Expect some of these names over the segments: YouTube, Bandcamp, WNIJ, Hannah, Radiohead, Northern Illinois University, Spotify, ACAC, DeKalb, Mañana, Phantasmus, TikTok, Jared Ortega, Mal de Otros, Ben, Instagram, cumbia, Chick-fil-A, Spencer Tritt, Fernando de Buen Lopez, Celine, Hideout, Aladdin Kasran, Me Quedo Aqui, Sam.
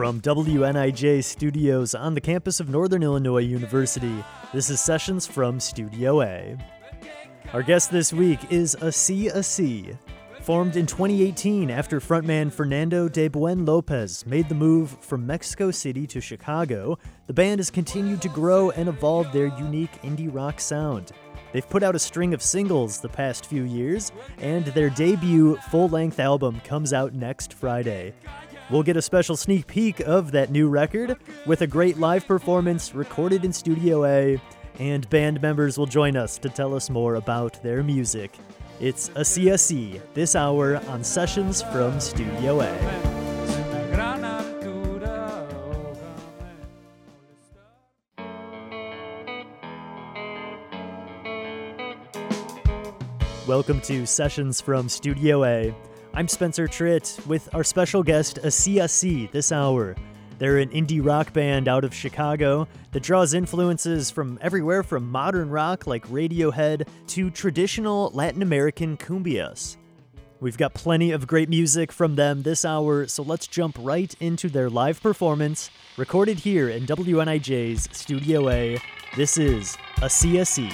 From WNIJ Studios on the campus of Northern Illinois University, this is Sessions from Studio A. Our guest this week is ACAC. Formed in 2018 after frontman Fernando de Buen Lopez made the move from Mexico City to Chicago, the band has continued to grow and evolve their unique indie rock sound. They've put out a string of singles the past few years, and their debut full-length album comes out next Friday. We'll get a special sneak peek of that new record with a great live performance recorded in Studio A, and band members will join us to tell us more about their music. It's ACAC this hour on Sessions from Studio A. Welcome to Sessions from Studio A. I'm Spencer Tritt with our special guest ACAC this hour. They're an indie rock band out of Chicago that draws influences from everywhere from modern rock like Radiohead to traditional Latin American cumbias. We've got plenty of great music from them this hour, so let's jump right into their live performance recorded here in WNIJ's Studio A. This is ACAC.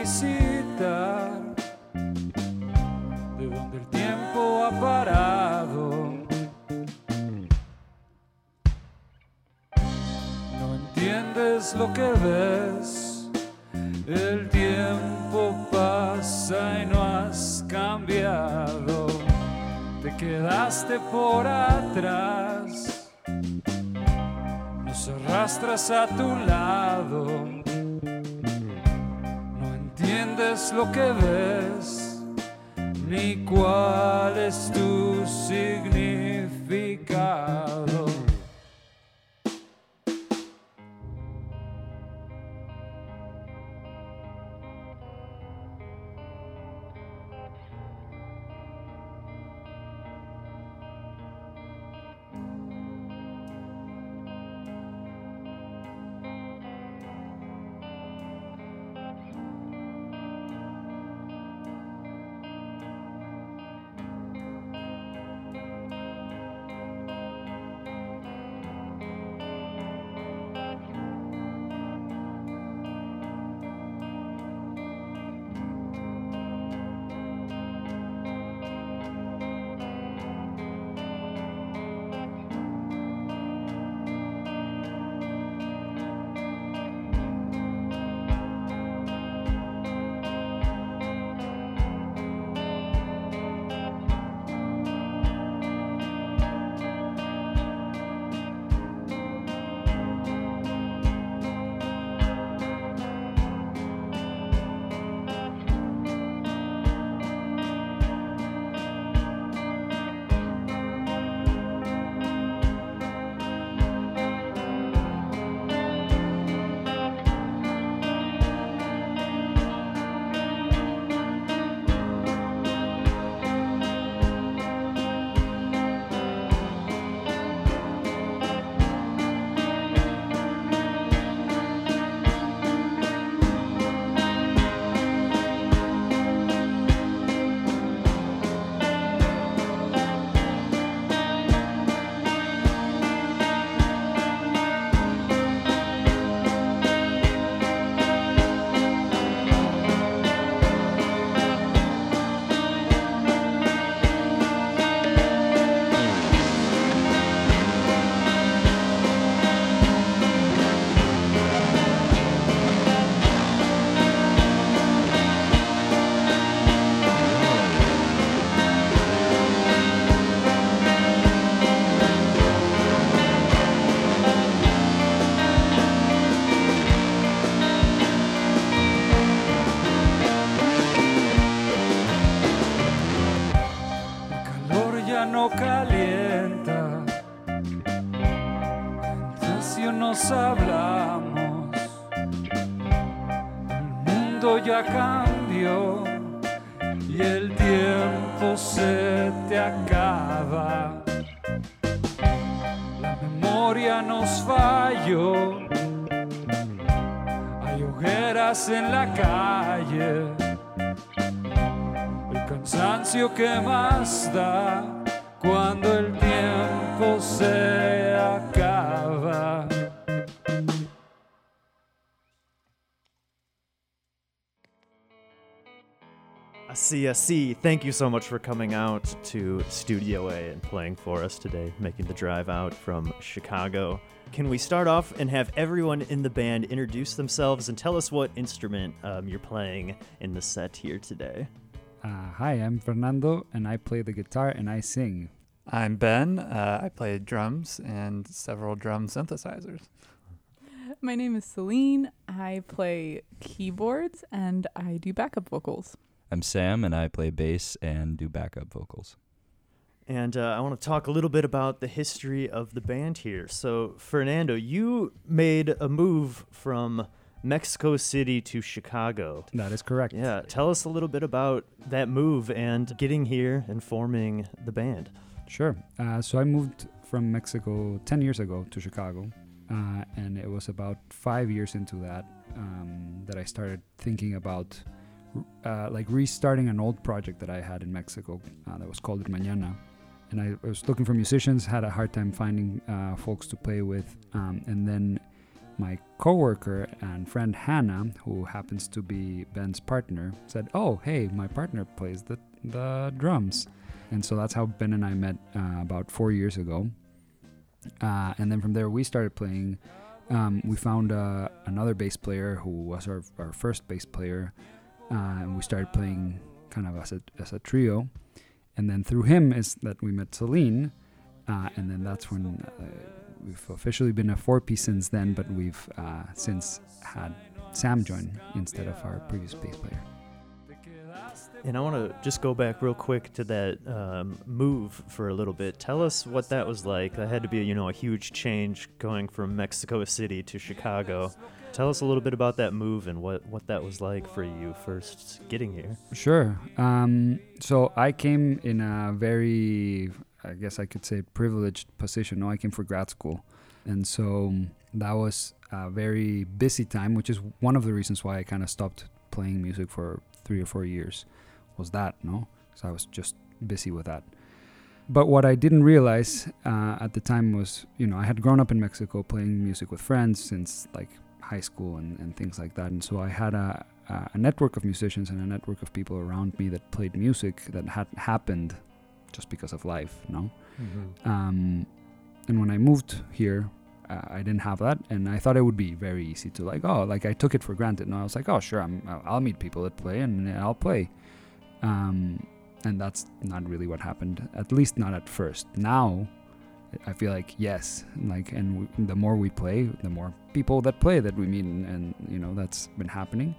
visitar, de donde el tiempo ha parado. No entiendes lo que ves, el tiempo pasa y no has cambiado. Te quedaste por atrás, nos arrastras a tu lado. No entiendes lo que ves, ni cuál es tu significado. Hablamos, el mundo ya cambió y el tiempo se te acaba. La memoria nos falló, hay hogueras en la calle, el cansancio que más da cuando el tiempo se acaba. I see. Thank you so much for coming out to Studio A and playing for us today, making the drive out from Chicago. Can we start off and have everyone in the band introduce themselves and tell us what instrument you're playing in the set here today? Hi, I'm Fernando, and I play the guitar and I sing. I'm Ben. I play drums and several drum synthesizers. My name is Celine. I play keyboards and I do backup vocals. I'm Sam, and I play bass and do backup vocals. And I want to talk a little bit about the history of the band here. So, Fernando, you made a move from Mexico City to Chicago. That is correct. Yeah, tell us a little bit about that move and getting here and forming the band. Sure. So I moved from Mexico 10 years ago to Chicago, and it was about 5 years into that that I started thinking about like restarting an old project that I had in Mexico that was called Mañana. And I was looking for musicians, had a hard time finding folks to play with. And then My coworker and friend Hannah, who happens to be Ben's partner, said, "Oh, hey, my partner plays the drums." And so that's how Ben and I met about 4 years ago. And then from there, we started playing. We found another bass player who was our first bass player, and we started playing kind of as a trio. And then through him is that we met Celine, and then that's when we've officially been a four-piece since then, but we've since had Sam join instead of our previous bass player. And I want to just go back real quick to that move for a little bit. Tell us what that was like. That had to be, a huge change going from Mexico City to Chicago. Tell us a little bit about that move and what that was like for you first getting here. Sure. So I came in a very, I guess I could say, privileged position. No, I came for grad school. And so that was a very busy time, which is one of the reasons why I kind of stopped playing music for 3 or 4 years. Was that, no? Because I was just busy with that. But what I didn't realize at the time was, I had grown up in Mexico playing music with friends since like high school and things like that. And so I had a network of musicians and a network of people around me that played music that had happened just because of life, no? Mm-hmm. And when I moved here, I didn't have that, and I thought it would be very easy to I took it for granted. And I was like, oh, sure, I'll meet people that play, and I'll play. And that's not really what happened, at least not at first. Now, I feel like, yes, the more we play, the more people that play that we meet, and that's been happening.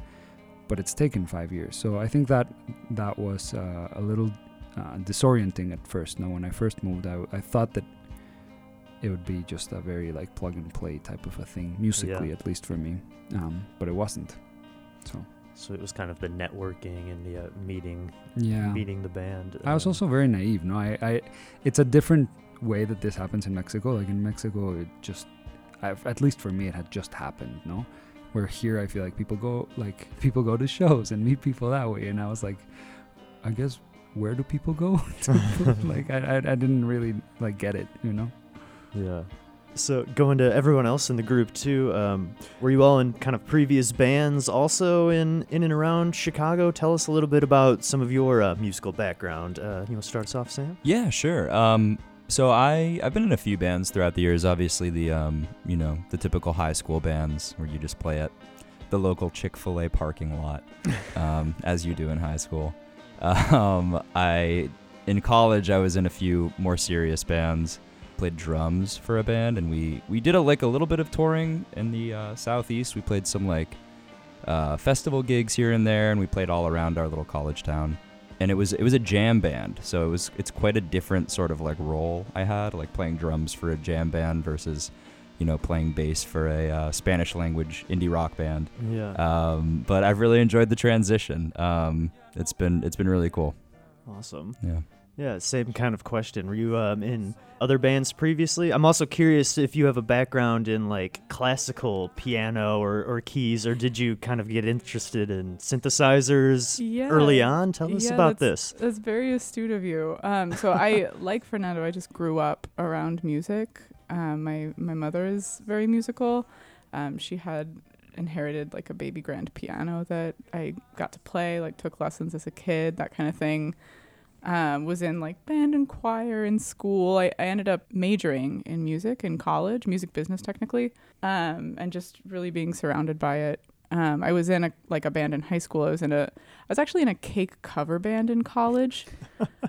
But it's taken 5 years. So I think that was a little disorienting at first. Now, when I first moved, I thought that it would be just a very plug and play type of a thing, musically, yeah, at least for me. But it wasn't. So it was kind of the networking and the meeting the band. I was also very naive. No, I it's a different way that this happens in Mexico. Like in Mexico, it just, at least for me, it had just happened. No, where here I feel like people go to shows and meet people that way. And I was like, I guess, where do people go? I didn't really get it. Yeah. So going to everyone else in the group too, were you all in kind of previous bands also in and around Chicago? Tell us a little bit about some of your musical background. You want to start us off, Sam? Yeah, sure. So I've been in a few bands throughout the years. Obviously the, the typical high school bands where you just play at the local Chick-fil-A parking lot, as you do in high school. In college, I was in a few more serious bands. Played drums for a band, and we did a little bit of touring in the southeast. We played some festival gigs here and there, and we played all around our little college town. And it was a jam band, so it's quite a different sort of role I had, playing drums for a jam band versus playing bass for a Spanish language indie rock band. Yeah. But I've really enjoyed the transition. It's been really cool. Awesome. Yeah. Yeah, same kind of question. Were you in other bands previously? I'm also curious if you have a background in classical piano or keys, or did you kind of get interested in synthesizers early on? Tell us about this. That's very astute of you. So I, like Fernando, I just grew up around music. My mother is very musical. She had inherited a baby grand piano that I got to play, took lessons as a kid, that kind of thing. Was in band and choir in school. I ended up majoring in music in college, music business technically, and just really being surrounded by it. I was in a band in high school. I was actually in a Cake cover band in college.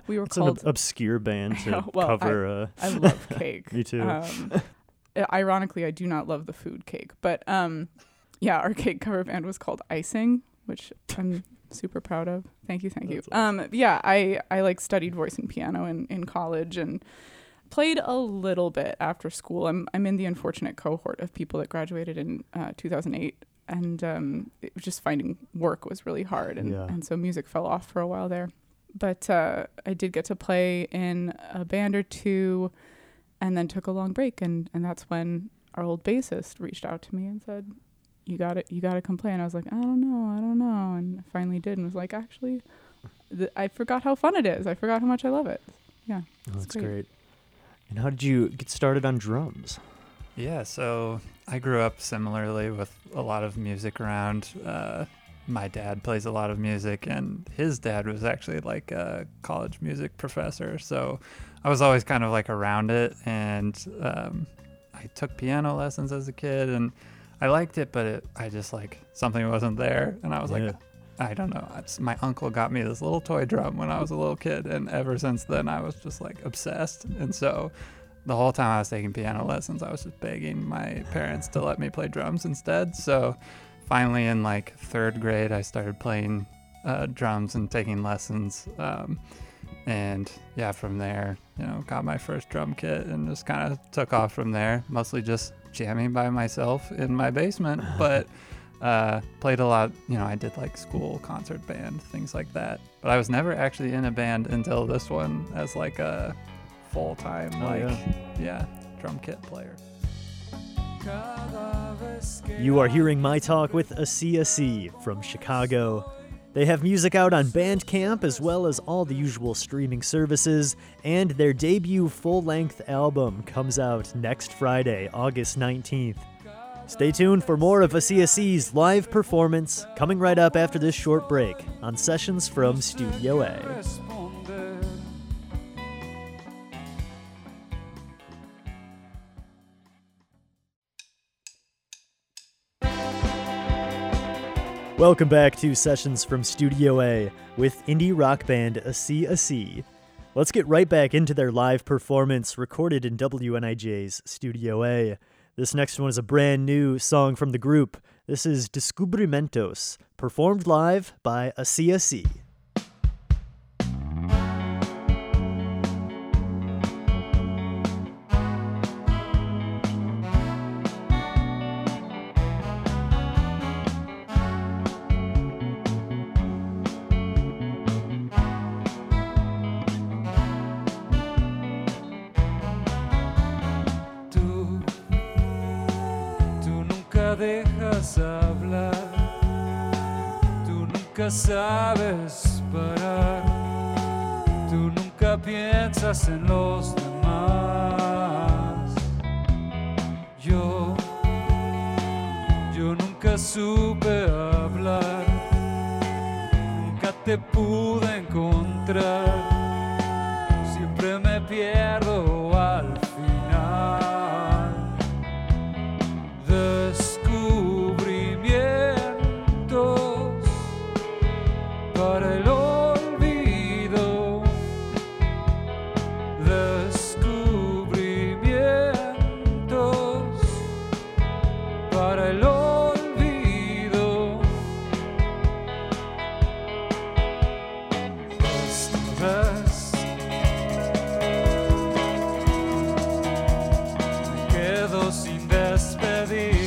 We were called an obscure band to cover. I love Cake. Me too. Ironically, I do not love the food Cake, but our Cake cover band was called Icing, which I'm super proud of. Thank you. Awesome. I studied voice and piano in college and played a little bit after school. I'm in the unfortunate cohort of people that graduated in 2008, and just finding work was really hard, and so music fell off for a while there. But I did get to play in a band or two, and then took a long break, and that's when our old bassist reached out to me and said, You got to come play. And I was like, I don't know. And finally did, and was like, actually, I forgot how fun it is. I forgot how much I love it. Yeah. That's great. And how did you get started on drums? Yeah, so I grew up similarly with a lot of music around. My dad plays a lot of music, and his dad was actually like a college music professor. So I was always kind of like around it, and I took piano lessons as a kid, and I liked it, but I just like something wasn't there, and I was like, I don't know. My uncle got me this little toy drum when I was a little kid, and ever since then I was just like obsessed. And so the whole time I was taking piano lessons, I was just begging my parents to let me play drums instead. So finally in like third grade, I started playing drums and taking lessons. And yeah, from there, you know, got my first drum kit and just kind of took off from there, mostly just jamming by myself in my basement. But played a lot, you know, I did like school concert band, things like that. But I was never actually in a band until this one as like a full-time, drum kit player. You are hearing my talk with ACAC from Chicago. They have music out on Bandcamp as well as all the usual streaming services, and their debut full-length album comes out next Friday, August 19th. Stay tuned for more of ACAC's live performance coming right up after this short break on Sessions from Studio A. Welcome back to Sessions from Studio A with indie rock band ACAC. Let's get right back into their live performance recorded in WNIJ's Studio A. This next one is a brand new song from the group. This is Descubrimientos, performed live by ACAC. Sabes parar, tú nunca piensas en los demás. Yo nunca supe hablar, nunca te pude encontrar, siempre me pierdo al final. Para el olvido, descubrimientos. Para el olvido, esta vez me quedo sin despedir.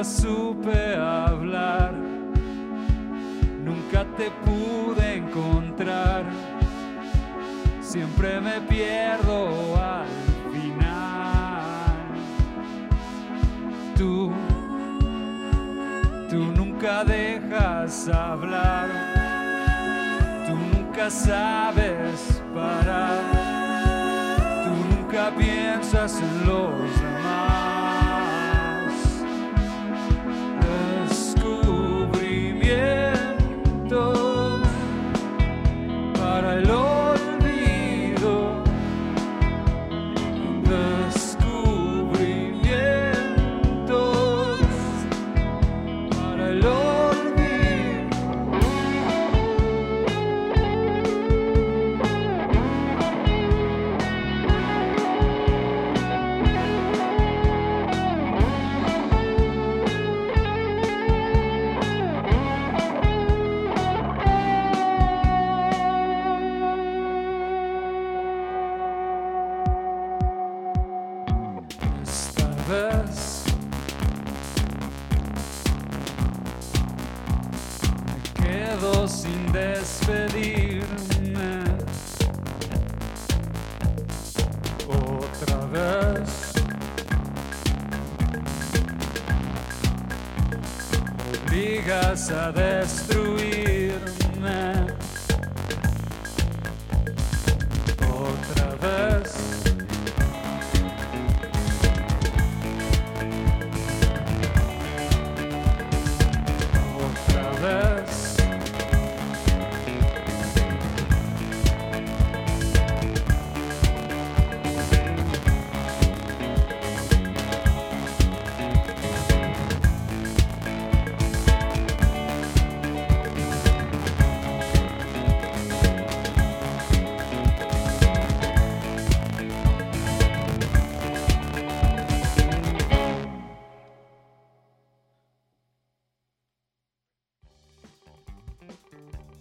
Supe hablar, nunca te pude encontrar, siempre me pierdo al final. Tú nunca dejas hablar, tú nunca sabes parar, tú nunca piensas en los demás. us. Me quedo sin despedirme otra vez. Obligas a destruirme otra vez.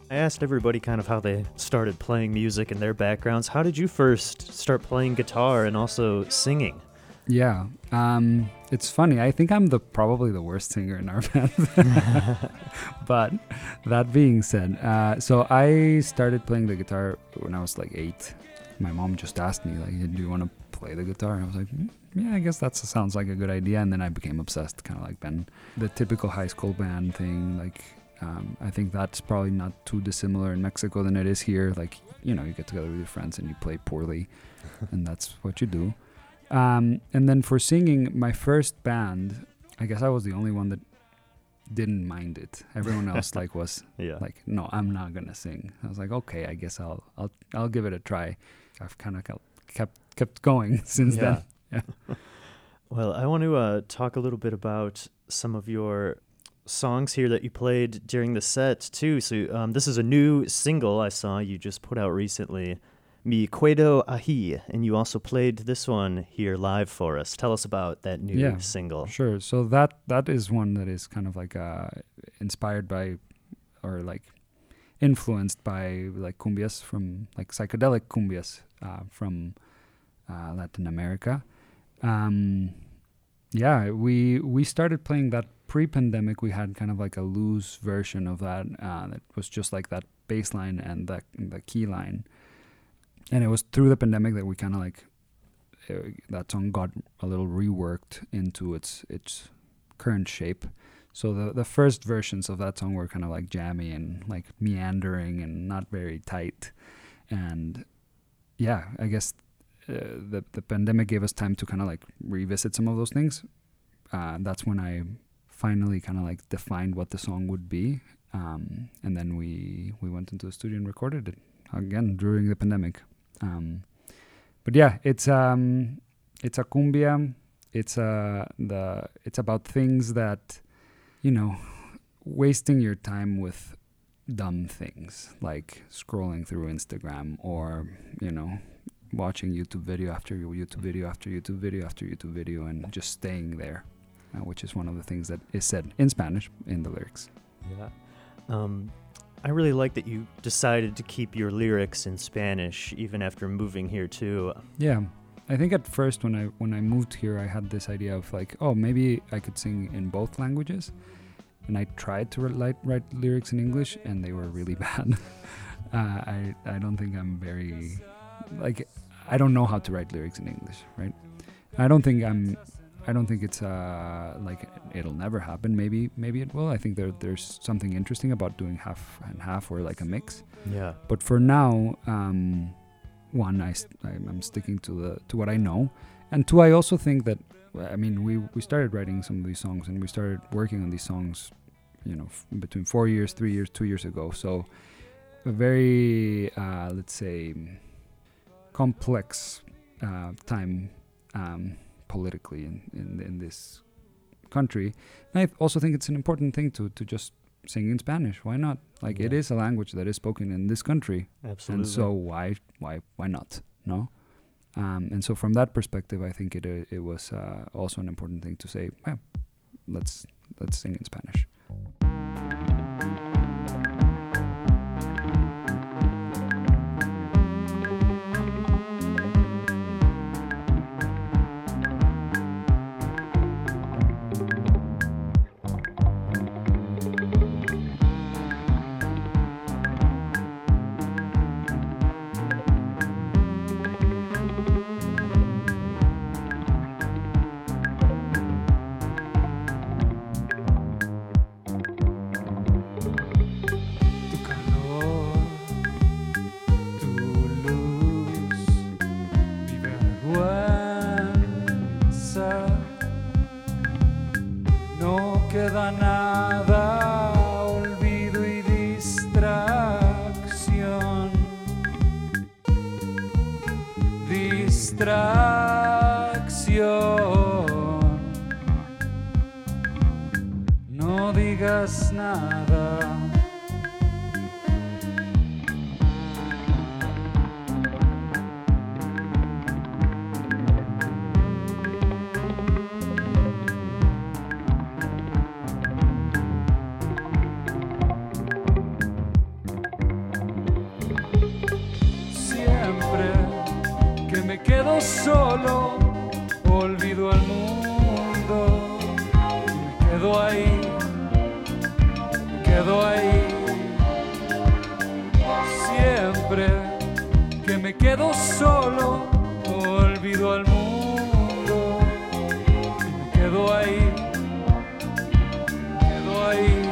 I asked everybody kind of how they started playing music and their backgrounds. How did you first start playing guitar and also singing? Yeah, it's funny. I think I'm probably the worst singer in our band. But that being said, so I started playing the guitar when I was like 8. My mom just asked me, like, do you want to play the guitar? And I was like, yeah, I guess that sounds like a good idea. And then I became obsessed, kind of like Ben. The typical high school band thing, like... I think that's probably not too dissimilar in Mexico than it is here. Like, you know, you get together with your friends and you play poorly, and that's what you do. And then for singing, my first band, I guess I was the only one that didn't mind it. Everyone else like was like, no, I'm not gonna sing. I was like, okay, I guess I'll give it a try. I've kind of kept going since then. Yeah. Well, I want to talk a little bit about some of your songs here that you played during the set too. So this is a new single I saw you just put out recently, Me Quedo Aqui, and you also played this one here live for us. Tell us about that new single. Sure. So that is one that is kind of like inspired by, or like influenced by, like cumbias from, like psychedelic cumbias from Latin America. Yeah, we started playing that pre-pandemic. We had kind of like a loose version of that that was just like that bass line and the key line. And it was through the pandemic that we kind of like, that song got a little reworked into its current shape. So the first versions of that song were kind of like jammy and like meandering and not very tight. And yeah, I guess the pandemic gave us time to kind of like revisit some of those things. That's when I finally kind of like defined what the song would be. And then we went into the studio and recorded it again during the pandemic. But yeah, it's a cumbia. It's about things that, you know, wasting your time with dumb things like scrolling through Instagram or, you know, watching YouTube video after YouTube video after YouTube video after YouTube video and just staying there, which is one of the things that is said in Spanish in the lyrics. Yeah. I really like that you decided to keep your lyrics in Spanish even after moving here too. Yeah. I think at first when I moved here, I had this idea of like, oh, maybe I could sing in both languages. And I tried to write lyrics in English and they were really bad. I don't think I'm very... like, I don't know how to write lyrics in English, right? I don't think it's like it'll never happen. Maybe it will. I think there's something interesting about doing half and half or like a mix. Yeah. But for now, I'm sticking to what I know, and two, I also think that, I mean, we started writing some of these songs and we started working on these songs, you know, between 4 years, 3 years, 2 years ago. So a very let's say complex time politically in this country. And I also think it's an important thing to just sing in Spanish. Why not? Like, it is a language that is spoken in this country. Absolutely. And so why not? No. And so from that perspective, I think it was also an important thing to say. Well, let's sing in Spanish. queda nada, olvido y distracción. Distracción. No digas nada. Quedo solo, olvido al mundo, me quedo ahí, me quedo ahí. Siempre que me quedo solo, olvido al mundo, me quedo ahí, me quedo ahí.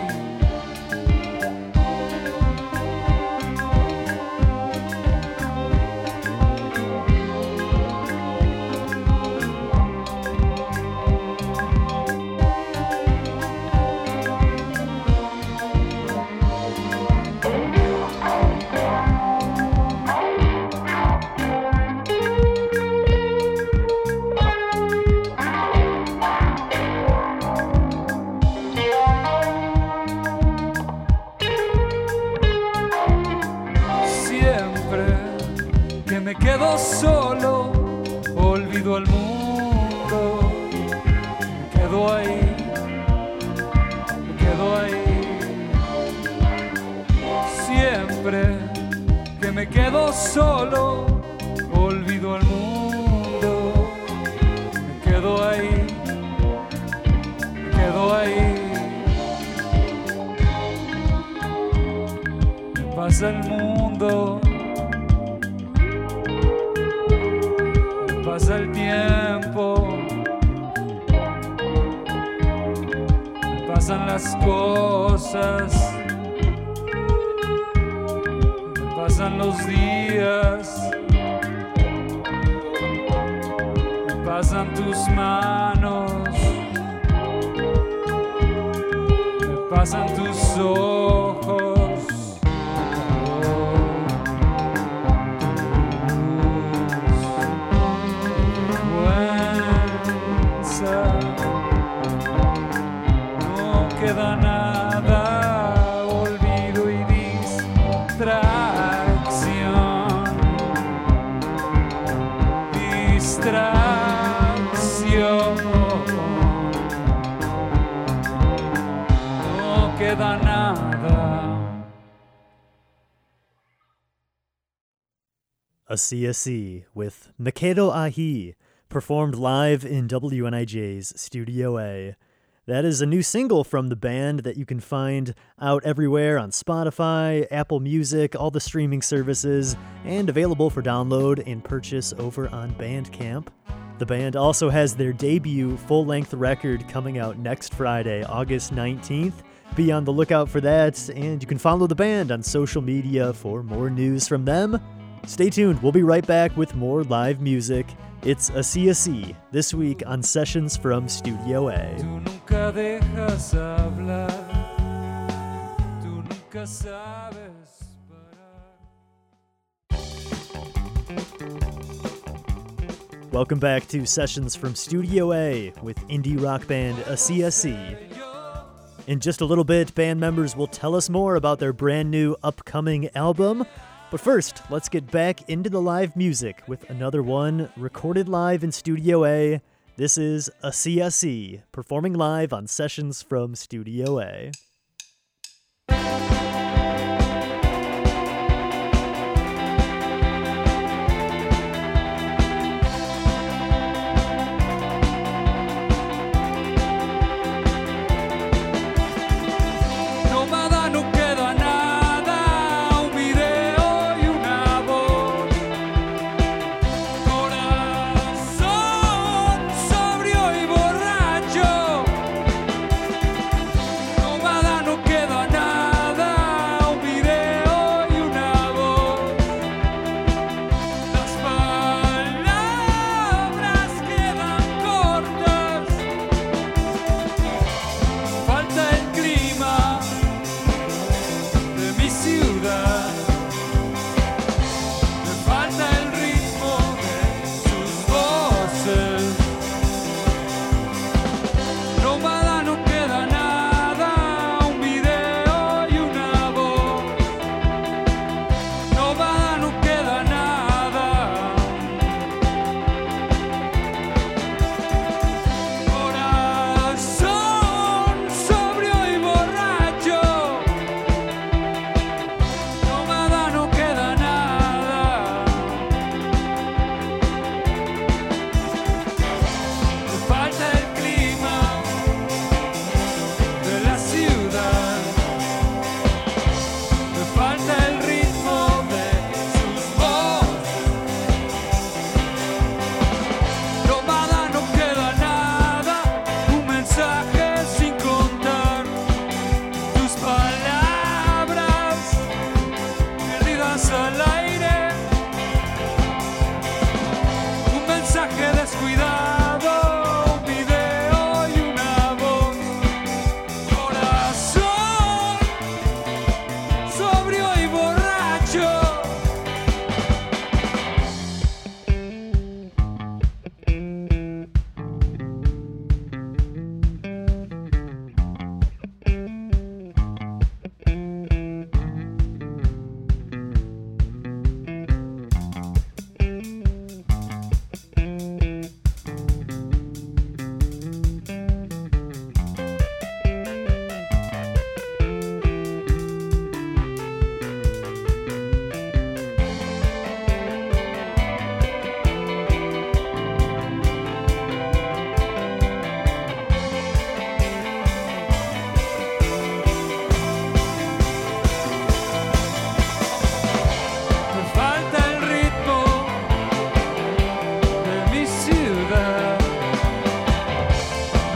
Solo olvido al mundo, me quedo ahí, me quedo ahí. Siempre que me quedo solo, olvido al mundo, me quedo ahí, me quedo ahí. Me pasa el mundo, pasa el tiempo, me pasan las cosas, me pasan los días, me pasan tus manos, me pasan tus ojos. No queda nada, olvido y distracción. Distracción. No queda nada. ACAC with Me Quedo Aqui, performed live in WNIJ's Studio A. That is a new single from the band that you can find out everywhere on Spotify, Apple Music, all the streaming services, and available for download and purchase over on Bandcamp. The band also has their debut full-length record coming out next Friday, August 19th. Be on the lookout for that, and you can follow the band on social media for more news from them. Stay tuned, we'll be right back with more live music. It's ACAC this week on Sessions from Studio A. Welcome back to Sessions from Studio A with indie rock band ACAC. In just a little bit, band members will tell us more about their brand new upcoming album. But first, let's get back into the live music with another one recorded live in Studio A. This is ACAC performing live on Sessions from Studio A.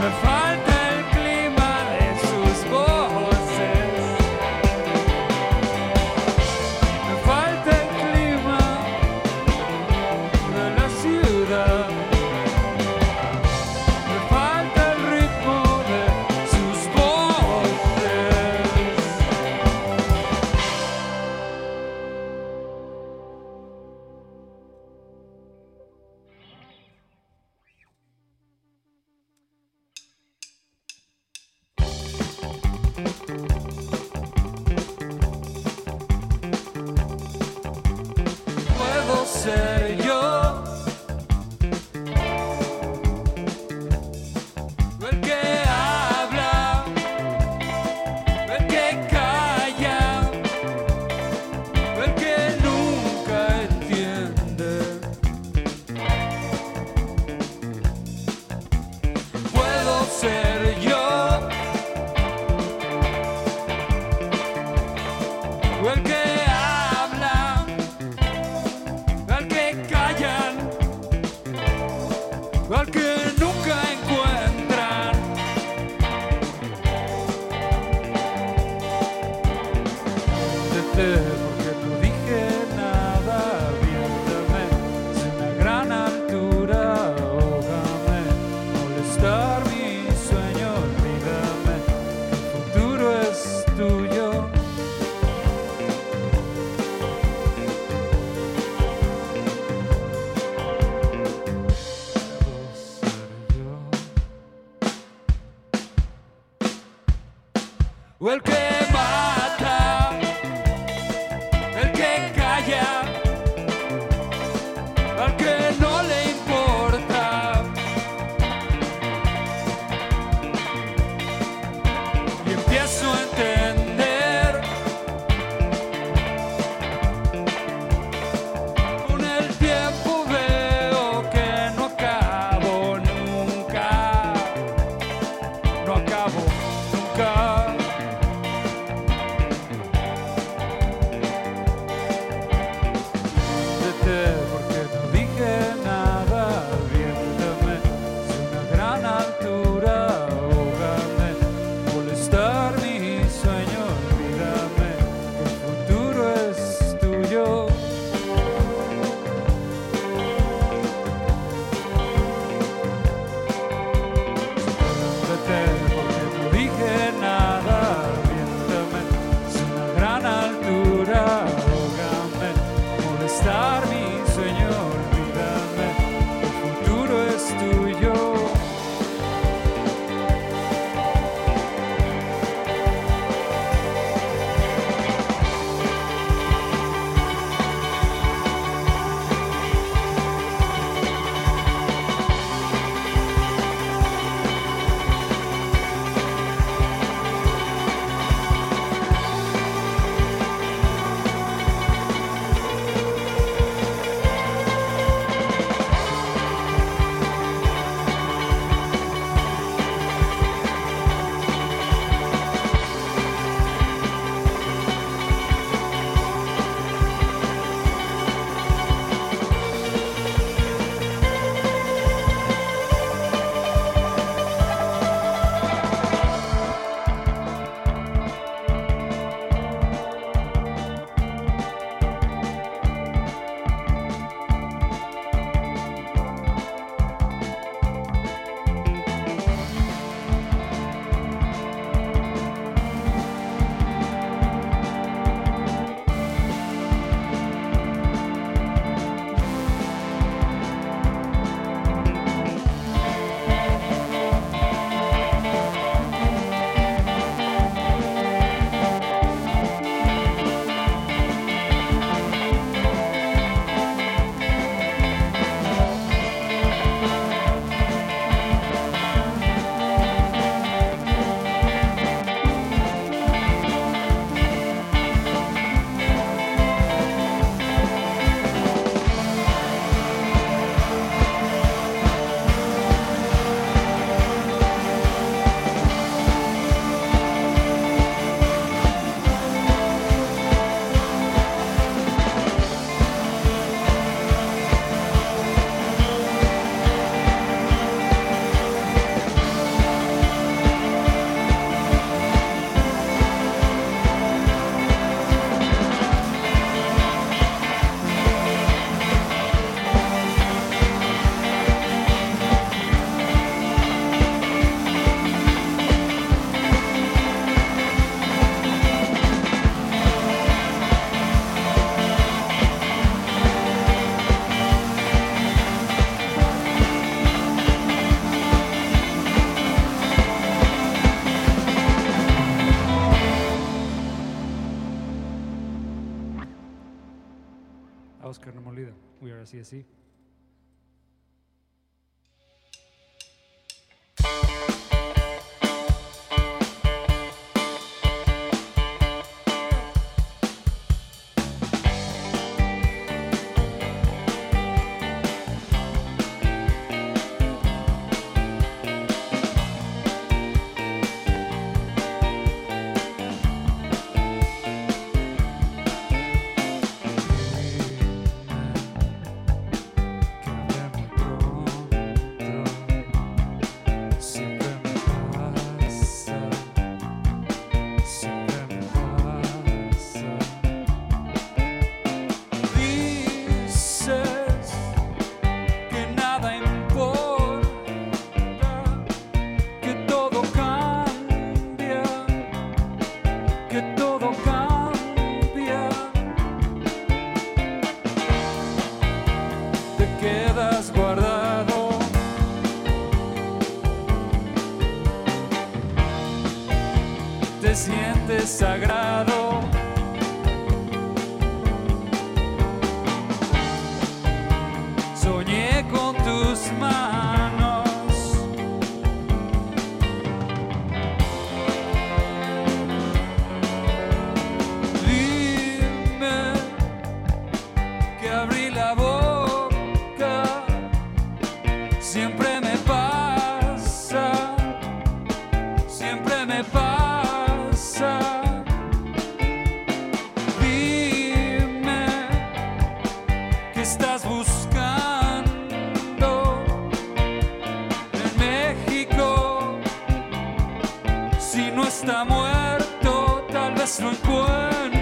Porque no dije nada. Carne Molida. We are ACAC. Sagrado, soñé con tus manos, dime que abrí la boca, siempre me pasa, siempre me pasa. Está muerto, tal vez lo encuentras.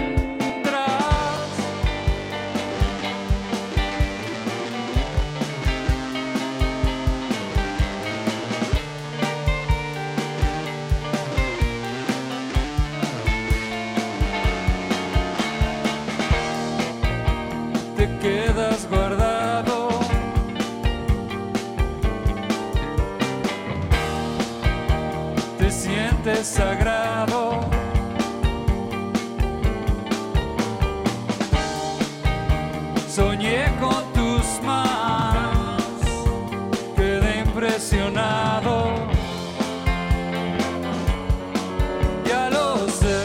Te quedas guardado. Te sientes sagrado, soñé con tus manos, quedé impresionado, ya lo sé.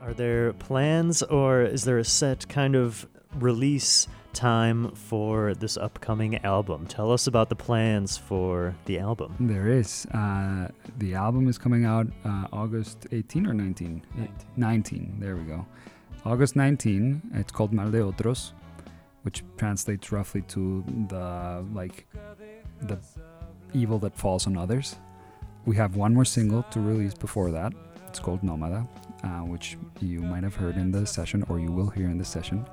Are there plans, or is there a set kind of release time for this upcoming album? Tell us about the plans for the album. There is. The album is coming out August 18 or 19? 19. There we go. August 19. It's called Mal de Otros, which translates roughly to the evil that falls on others. We have one more single to release before that. It's called Nómada. Which you might have heard in the session, or you will hear in the session.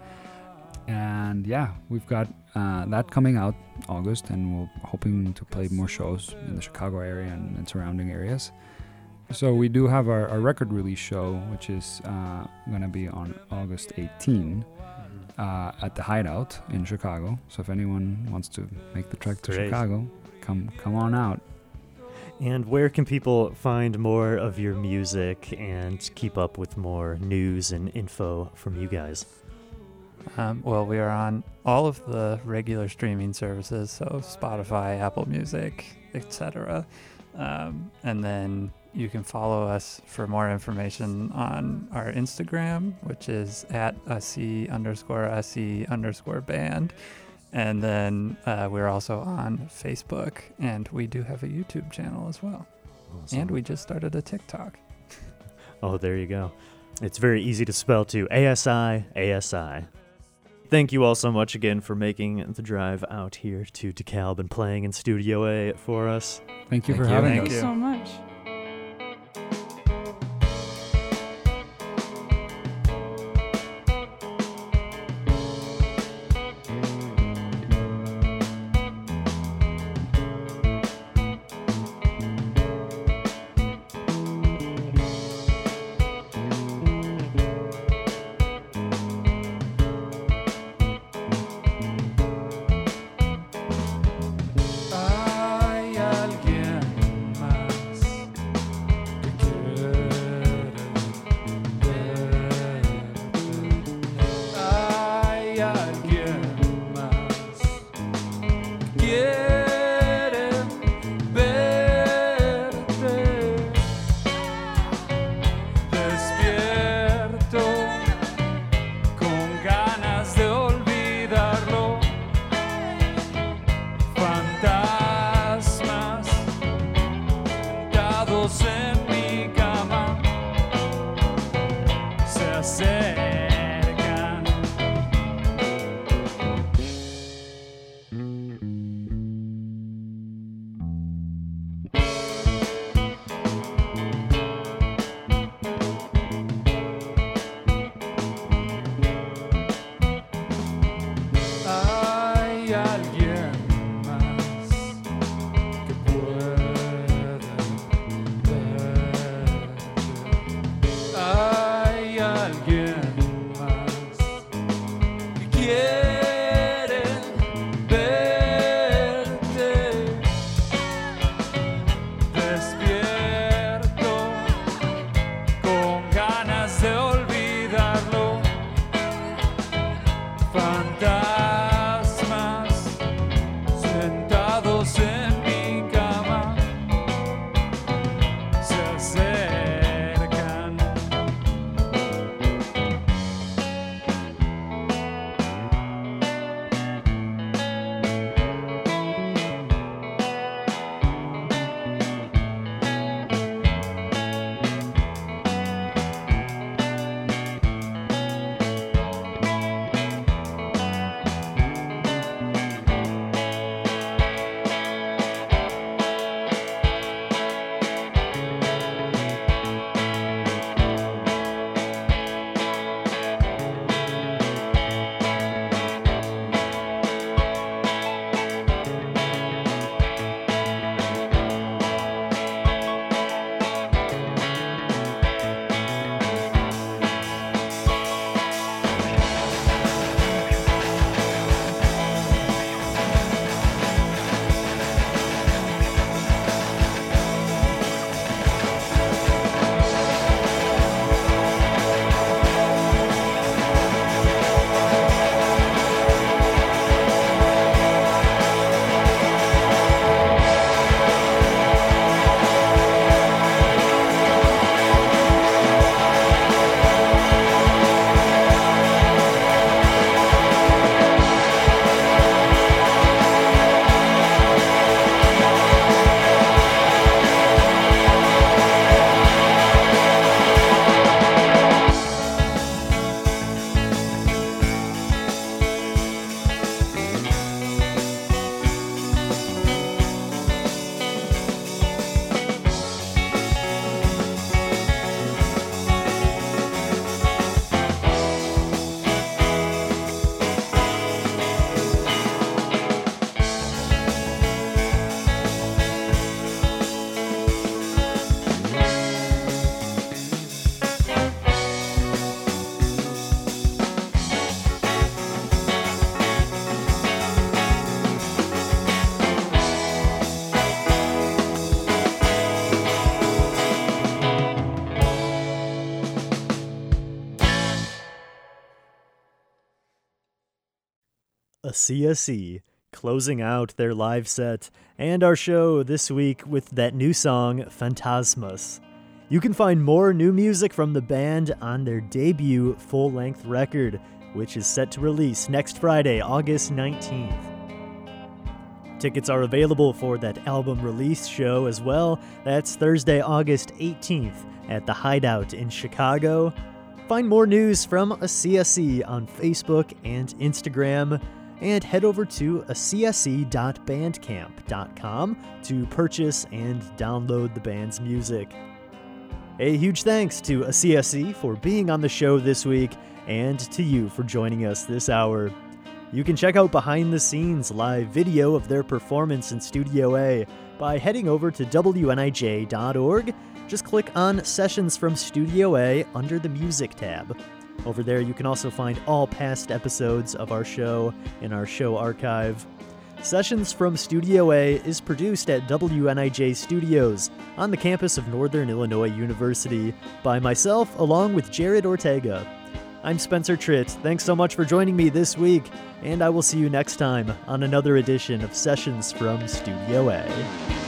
And yeah, we've got that coming out August, and we're hoping to play more shows in the Chicago area and surrounding areas. So we do have our record release show, which is going to be on August 18 at the Hideout in Chicago. So if anyone wants to make the trek to Chicago, come on out. And where can people find more of your music and keep up with more news and info from you guys? Well, we are on all of the regular streaming services, so Spotify, Apple Music, etc. And then you can follow us for more information on our Instagram, which is at @uc_uc_band. And then we're also on Facebook, and we do have a YouTube channel as well. Awesome. And we just started a TikTok. Oh, there you go. It's very easy to spell too. ASI. Thank you all so much again for making the drive out here to DeKalb and playing in Studio A for us. Thank you for having us. Thank you so much. ACAC, closing out their live set and our show this week with that new song, Phantasmus. You can find more new music from the band on their debut full-length record, which is set to release next Friday, August 19th. Tickets are available for that album release show as well. That's Thursday, August 18th at the Hideout in Chicago. Find more news from ACAC on Facebook and Instagram, and head over to acac.bandcamp.com to purchase and download the band's music. A huge thanks to ACAC for being on the show this week, and to you for joining us this hour. You can check out behind-the-scenes live video of their performance in Studio A by heading over to WNIJ.org. Just click on Sessions from Studio A under the Music tab. Over there, you can also find all past episodes of our show in our show archive. Sessions from Studio A is produced at WNIJ Studios on the campus of Northern Illinois University by myself, along with Jared Ortega. I'm Spencer Tritt. Thanks so much for joining me this week, and I will see you next time on another edition of Sessions from Studio A.